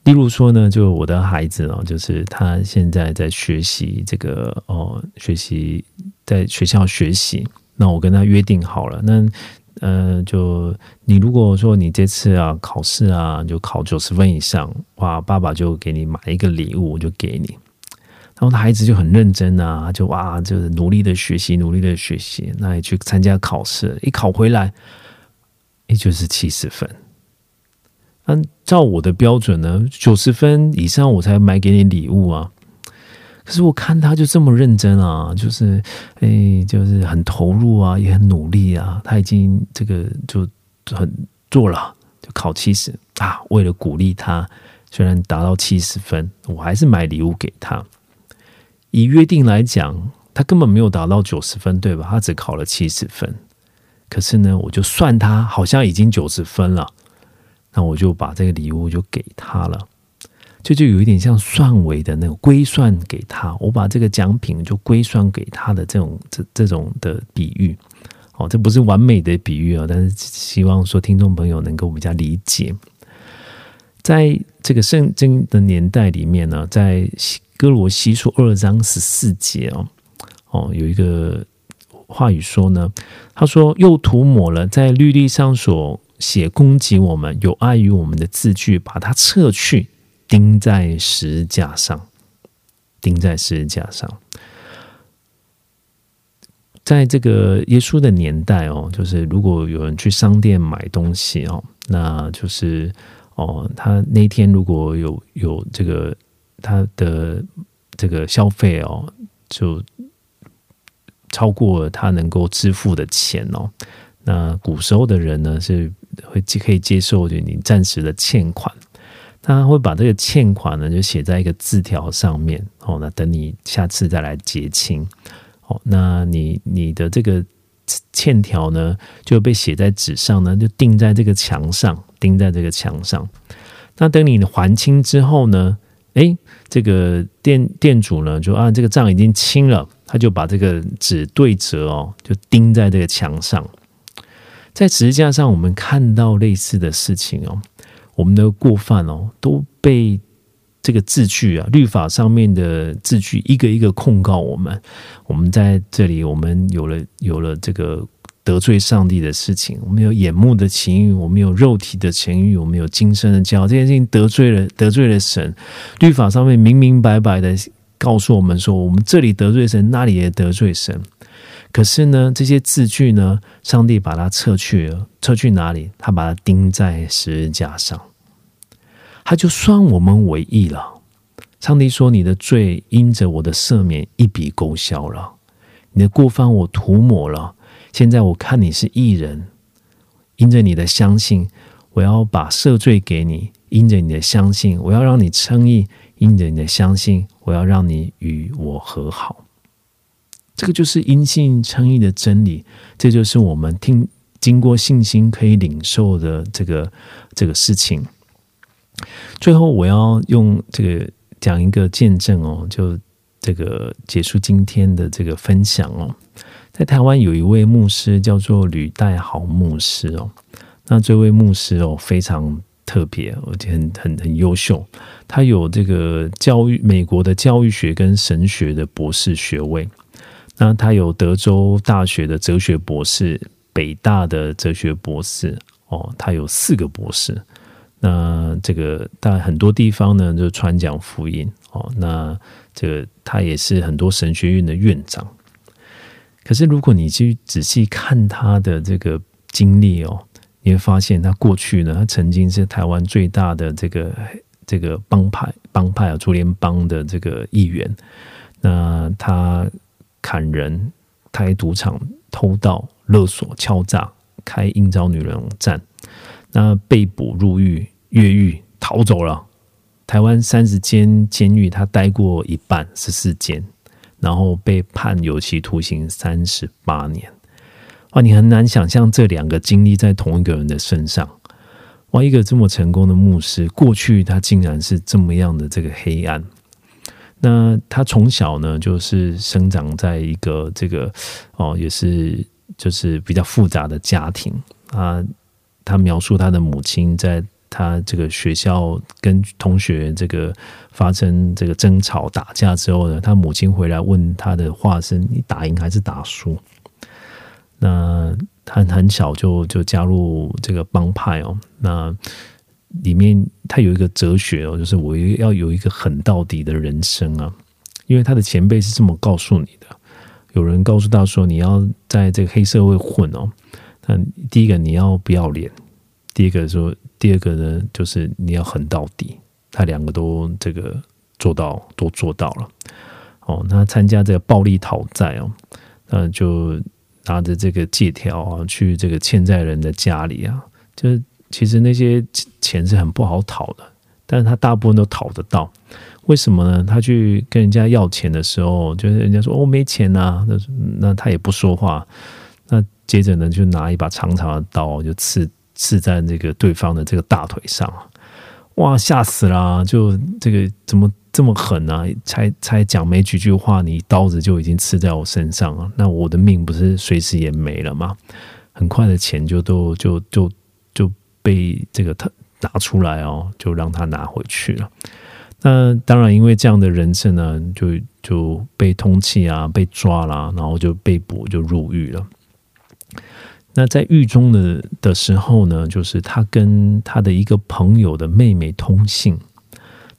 例如说呢，就我的孩子哦，就是他现在在学习这个哦，学习在学校学习。那我跟他约定好了，那呃，就你如果说你这次啊考试啊就考九十分以上，哇，爸爸就给你买一个礼物，我就给你。然后孩子就很认真啊，就哇，就是努力的学习，努力的学习，那也去参加考试，一考回来，也就是七十分。按照我的标准呢，九十分以上我才买给你礼物啊。可是我看他就这么认真啊，就是哎，就是很投入啊，也很努力啊，他已经这个就很做了，就考七十啊。为了鼓励他，虽然达到七十分，我还是买礼物给他。以约定来讲，他根本没有达到九十分，对吧？他只考了七十分。可是呢，我就算他好像已经九十分了，那我就把这个礼物就给他了。这就有一点像算为的那种归算给他，我把这个奖品就归算给他的这种这这种的比喻。哦，这不是完美的比喻啊，但是希望说听众朋友能够比较理解。在这个圣经的年代里面呢，在哥罗西书二章十四节哦哦，有一个话语说呢，他说又涂抹了在律例上所写攻击我们、有碍于我们的字句，把它撤去，钉在十字架上，钉在十字架上。在这个耶稣的年代哦，就是如果有人去商店买东西哦，那就是哦，他那天如果有有这个他的这个消费哦，就超过他能够支付的钱哦。那古时候的人呢，是会可以接受你暂时的欠款，他会把这个欠款呢就写在一个字条上面哦，那等你下次再来结清哦。那你你的这个欠条呢就被写在纸上呢，就钉在这个墙上，钉在这个墙上。那等你还清之后呢，哎，这个 店, 店主呢就啊这个账已经清了，他就把这个纸对折哦，就钉在这个墙上。在十字架上，我们看到类似的事情哦，我们的过犯哦都被这个字句啊，律法上面的字句一个一个控告我们。我们在这里，我们有了有了这个得罪上帝的事情，我们有眼目的情欲，我们有肉体的情欲，我们有今生的骄傲，这件事情得罪了得罪了神。律法上面明明白白的告诉我们说，我们这里得罪神，那里也得罪神。可是呢，这些字句呢，上帝把它撤去了，撤去哪里？他把它钉在十字架上，他就算我们为义了。上帝说：“你的罪因着我的赦免一笔勾销了，你的过犯我涂抹了。现在我看你是义人，因着你的相信，我要把赦罪给你；因着你的相信，我要让你称义；因着你的相信，我要让你与我和好。”这个就是因信称义的真理，这就是我们听经过信心可以领受的这个这个事情。最后，我要用这个讲一个见证哦，就这个结束今天的这个分享哦。在台湾有一位牧师叫做吕代豪牧师哦，那这位牧师哦非常特别，而且很很很优秀，他有这个教育美国的教育学跟神学的博士学位。那他有德州大学的哲学博士，北大的哲学博士哦，他有四个博士。那这个在很多地方呢，就传讲福音哦。那这个他也是很多神学院的院长。可是如果你去仔细看他的这个经历哦，你会发现他过去呢，他曾经是台湾最大的这个这个帮派帮派啊，竹联帮的这个议员。那他砍人、开赌场、偷盗、勒索、敲诈、开应召女人网站，那被捕入狱、越狱、逃走了。台湾三十间监狱，他待过一半，十四间，然后被判有期徒刑三十八年。哇，你很难想象这两个经历在同一个人的身上。哇，一个这么成功的牧师，过去他竟然是这么样的这个黑暗。那他从小呢，就是生长在一个这个哦，也是就是比较复杂的家庭啊。他描述他的母亲在他这个学校跟同学这个发生这个争吵打架之后呢，他母亲回来问他的话是：“你打赢还是打输？”那他很小就就加入这个帮派哦。那里面他有一个哲学哦，就是我要有一个很到底的人生啊，因为他的前辈是这么告诉你的。有人告诉他说，你要在这个黑社会混哦，那第一个你要不要脸，第一个说，第二个呢就是你要很到底。他两个都这个做到，都做到了哦。他参加这个暴力讨债哦，那就拿着这个借条啊，去这个欠债人的家里啊，就是。其实那些钱是很不好讨的，但是他大部分都讨得到。为什么呢？他去跟人家要钱的时候，就是人家说哦没钱啊，那那他也不说话。那接着呢，就拿一把长长的刀，就刺刺在那个对方的这个大腿上。哇，吓死啦、啊！就这个怎么这么狠啊？才才讲没几句话，你刀子就已经刺在我身上了，那我的命不是随时也没了吗？很快的钱就都就就。就被这个他拿出来哦，就让他拿回去了。那当然，因为这样的人生呢，就就被通缉啊，被抓啦，然后就被捕，就入狱了。那在狱中的的时候呢，就是他跟他的一个朋友的妹妹通信，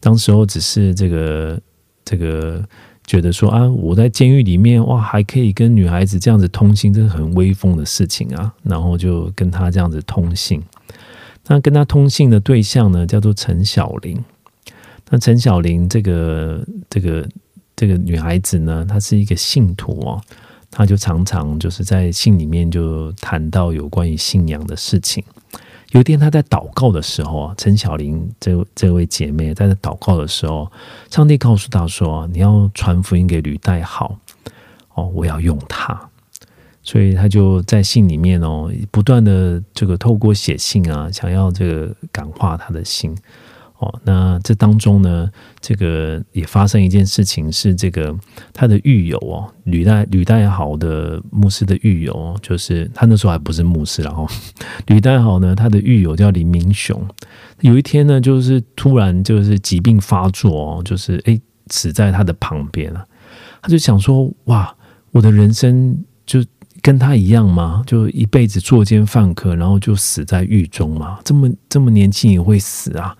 当时候只是这个这个觉得说啊，我在监狱里面哇，还可以跟女孩子这样子通信，这是很威风的事情啊。然后就跟他这样子通信。那跟他通信的对象呢，叫做陈小玲。那陈小玲这个这个这个女孩子呢，她是一个信徒哦，她就常常就是在信里面就谈到有关于信仰的事情。有一天她在祷告的时候，陈小玲 这, 这位姐妹在祷告的时候，上帝告诉她说，你要传福音给吕代好、哦、我要用她。所以她就在信里面哦，不断的这个透过写信啊，想要这个感化她的心哦。那这当中呢，这个也发生一件事情，是这个他的狱友哦，吕代吕代豪的牧师的狱友、哦，就是他那时候还不是牧师，然后吕代豪呢，他的狱友叫林明雄。有一天呢，就是突然就是疾病发作哦，就是哎死在他的旁边了、啊。他就想说，哇，我的人生就跟他一样吗？就一辈子作奸犯科，然后就死在狱中吗？这么这么年轻也会死啊？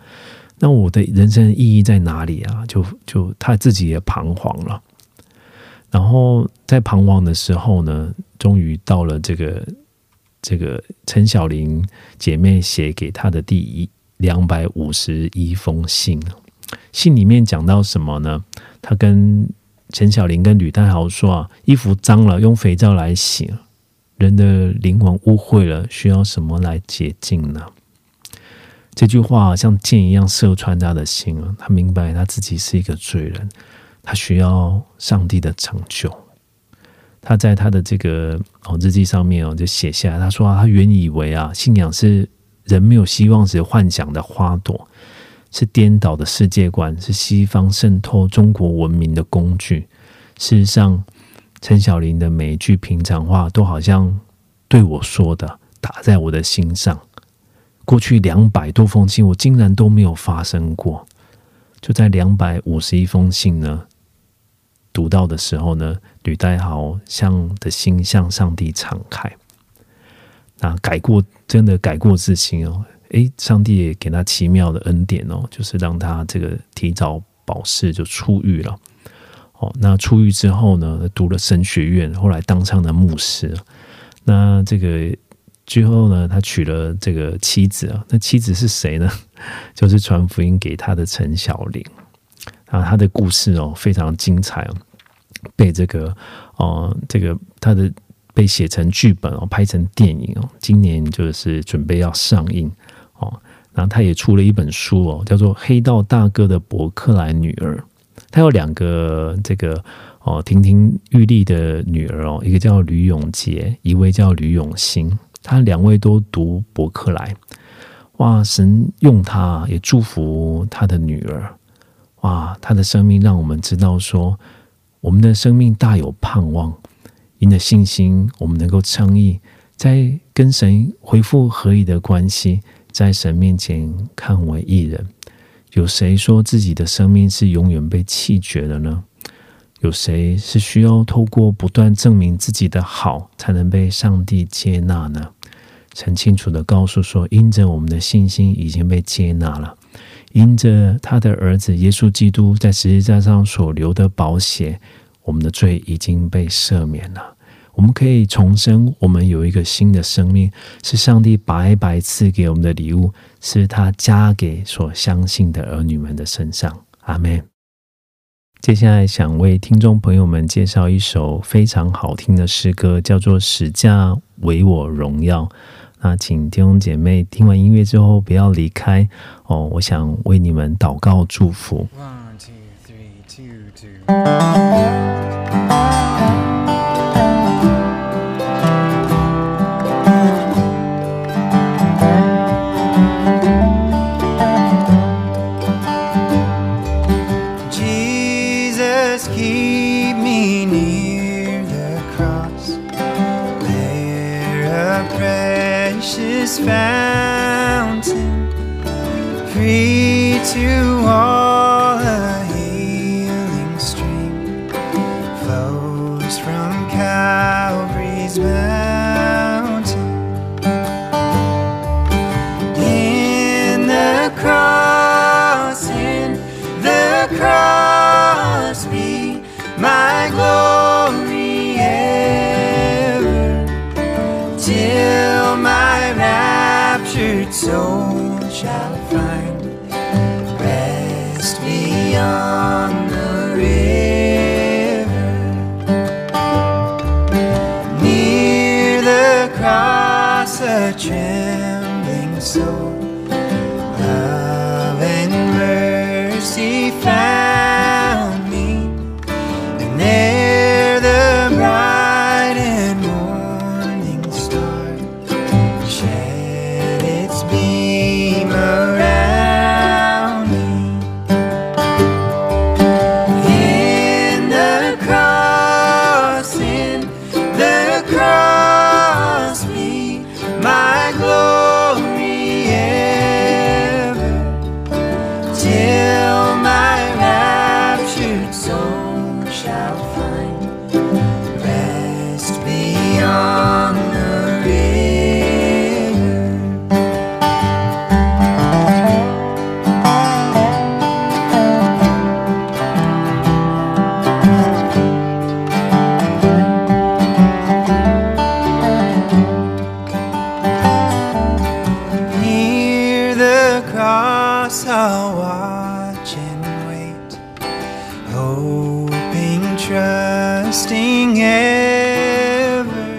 那我的人生意义在哪里啊？就就他自己也彷徨了。然后在彷徨的时候呢，终于到了这个这个陈小玲姐妹写给他的第两百五十一封信。信里面讲到什么呢？他跟陈小玲跟吕代豪说啊，衣服脏了，用肥皂来洗。人的灵魂污秽了，需要什么来洁净呢？这句话像箭一样射穿他的心啊！他明白他自己是一个罪人，他需要上帝的拯救。他在他的这个哦日记上面哦就写下来，他说、啊、他原以为啊信仰是人没有希望时幻想的花朵，是颠倒的世界观，是西方渗透中国文明的工具。事实上，陈小玲的每一句平常话都好像对我说的，打在我的心上。过去两百多封信，我竟然都没有发生过。就在两百五十一封信呢，读到的时候呢，吕代豪向的心向上帝敞开，那改过真的改过自新哦，哎，上帝也给他奇妙的恩典哦，就是让他这个提早保释就出狱了。哦，那出狱之后呢，读了神学院，后来当上了牧师。那这个。之后呢，他娶了这个妻子啊，那妻子是谁呢？就是传福音给他的陈小玲啊。他的故事哦非常精彩哦，被这个哦、呃、这个他的被写成剧本哦，拍成电影哦，今年就是准备要上映哦。然后他也出了一本书哦，叫做《黑道大哥的伯克莱女儿》。他有两个这个哦亭亭玉立的女儿哦，一个叫吕永杰，一位叫吕永兴。他两位都读伯克莱，哇！神用他也祝福他的女儿，哇！他的生命让我们知道说，我们的生命大有盼望，因着信心，我们能够称义，在跟神恢复合一的关系，在神面前看为义人。有谁说自己的生命是永远被弃绝的呢？有谁是需要透过不断证明自己的好才能被上帝接纳呢？神清楚地告诉说，因着我们的信心已经被接纳了，因着他的儿子耶稣基督在十字架上所流的宝血，我们的罪已经被赦免了，我们可以重生，我们有一个新的生命，是上帝白白赐给我们的礼物，是他加给所相信的儿女们的身上。阿们。接下来想为听众朋友们介绍一首非常好听的诗歌，叫做《十架为我荣耀》。那请弟兄姐妹听完音乐之后不要离开哦，我想为你们祷告祝福。One, two, three, two, two.Fountain, free to all, a healing stream flows from Calvary's mountain. In the cross, in the cross, be my its own shall it find rest beyond the river. Near the cross a trembling soul, love and mercy found me, and there the bright and morning star shed its beam around me. In the cross, in the cross be my glory ever, till my raptured soul shall find rest beyond the river. Near the cross I'll watch and wait, hoping, trusting ever,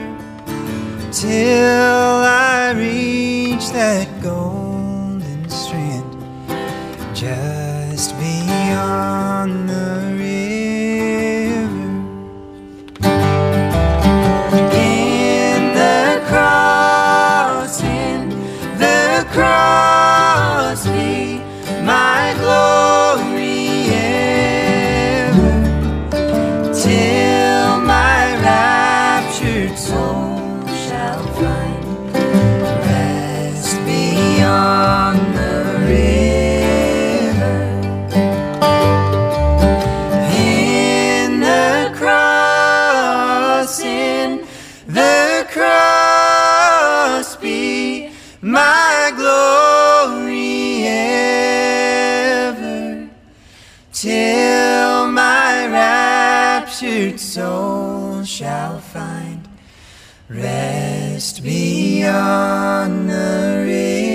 till I reach that golden strand just beyond the river. In the cross, in the cross be my glory ever, till my raptured soul shall find rest beyond the river. In the cross, in the cross be my glory ever, till my raptured soul shall find rest beyond the river.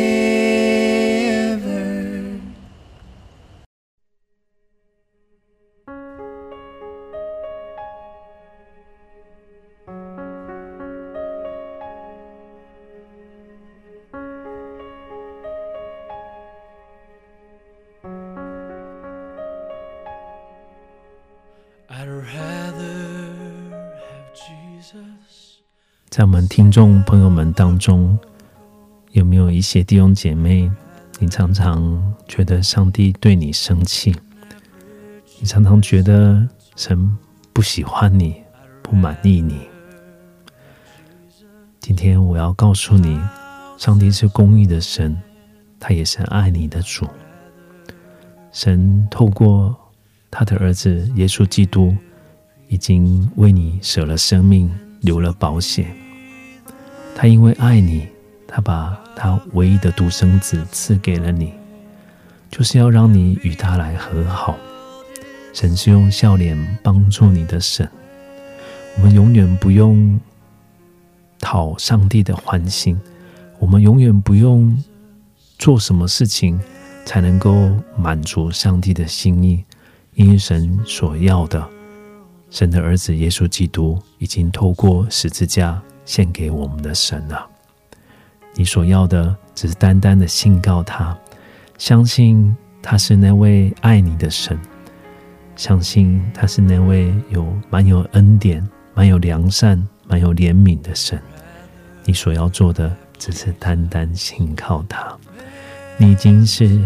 在我们听众朋友们当中，有没有一些弟兄姐妹，你常常觉得上帝对你生气，你常常觉得神不喜欢你，不满意你？今天我要告诉你，上帝是公义的神，他也是爱你的主。神透过他的儿子耶稣基督，已经为你舍了生命，流了宝血。他因为爱你，他把他唯一的独生子赐给了你，就是要让你与他来和好。神是用笑脸帮助你的神，我们永远不用讨上帝的欢心，我们永远不用做什么事情才能够满足上帝的心意，因为神所要的，神的儿子耶稣基督已经透过十字架献给我们的神了。你所要的只是单单的信靠他，相信他是那位爱你的神，相信他是那位有满有恩典、满有良善、满有怜悯的神。你所要做的只是单单信靠他，你已经是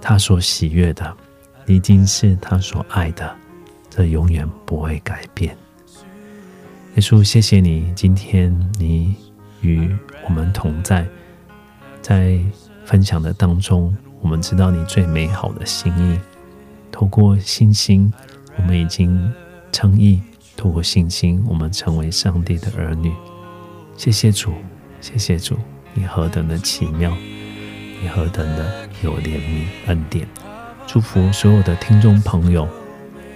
他所喜悦的，你已经是他所爱的，这永远不会改变。耶稣，谢谢你，今天你与我们同在，在分享的当中，我们知道你最美好的心意。透过信心，我们已经称义；透过信心，我们成为上帝的儿女。谢谢主，谢谢主，你何等的奇妙，你何等的有怜悯恩典。祝福所有的听众朋友，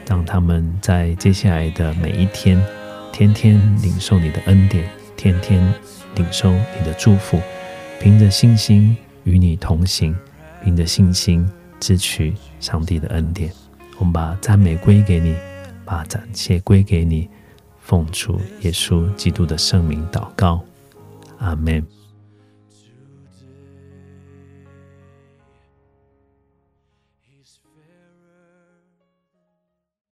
让他们在接下来的每一天，天天领受你的恩典，天天领受你的祝福，凭着信心与你同行，凭着信心支取上帝的恩典。我们把赞美归给你，把感谢归给你，奉主耶稣基督的圣名祷告，阿们。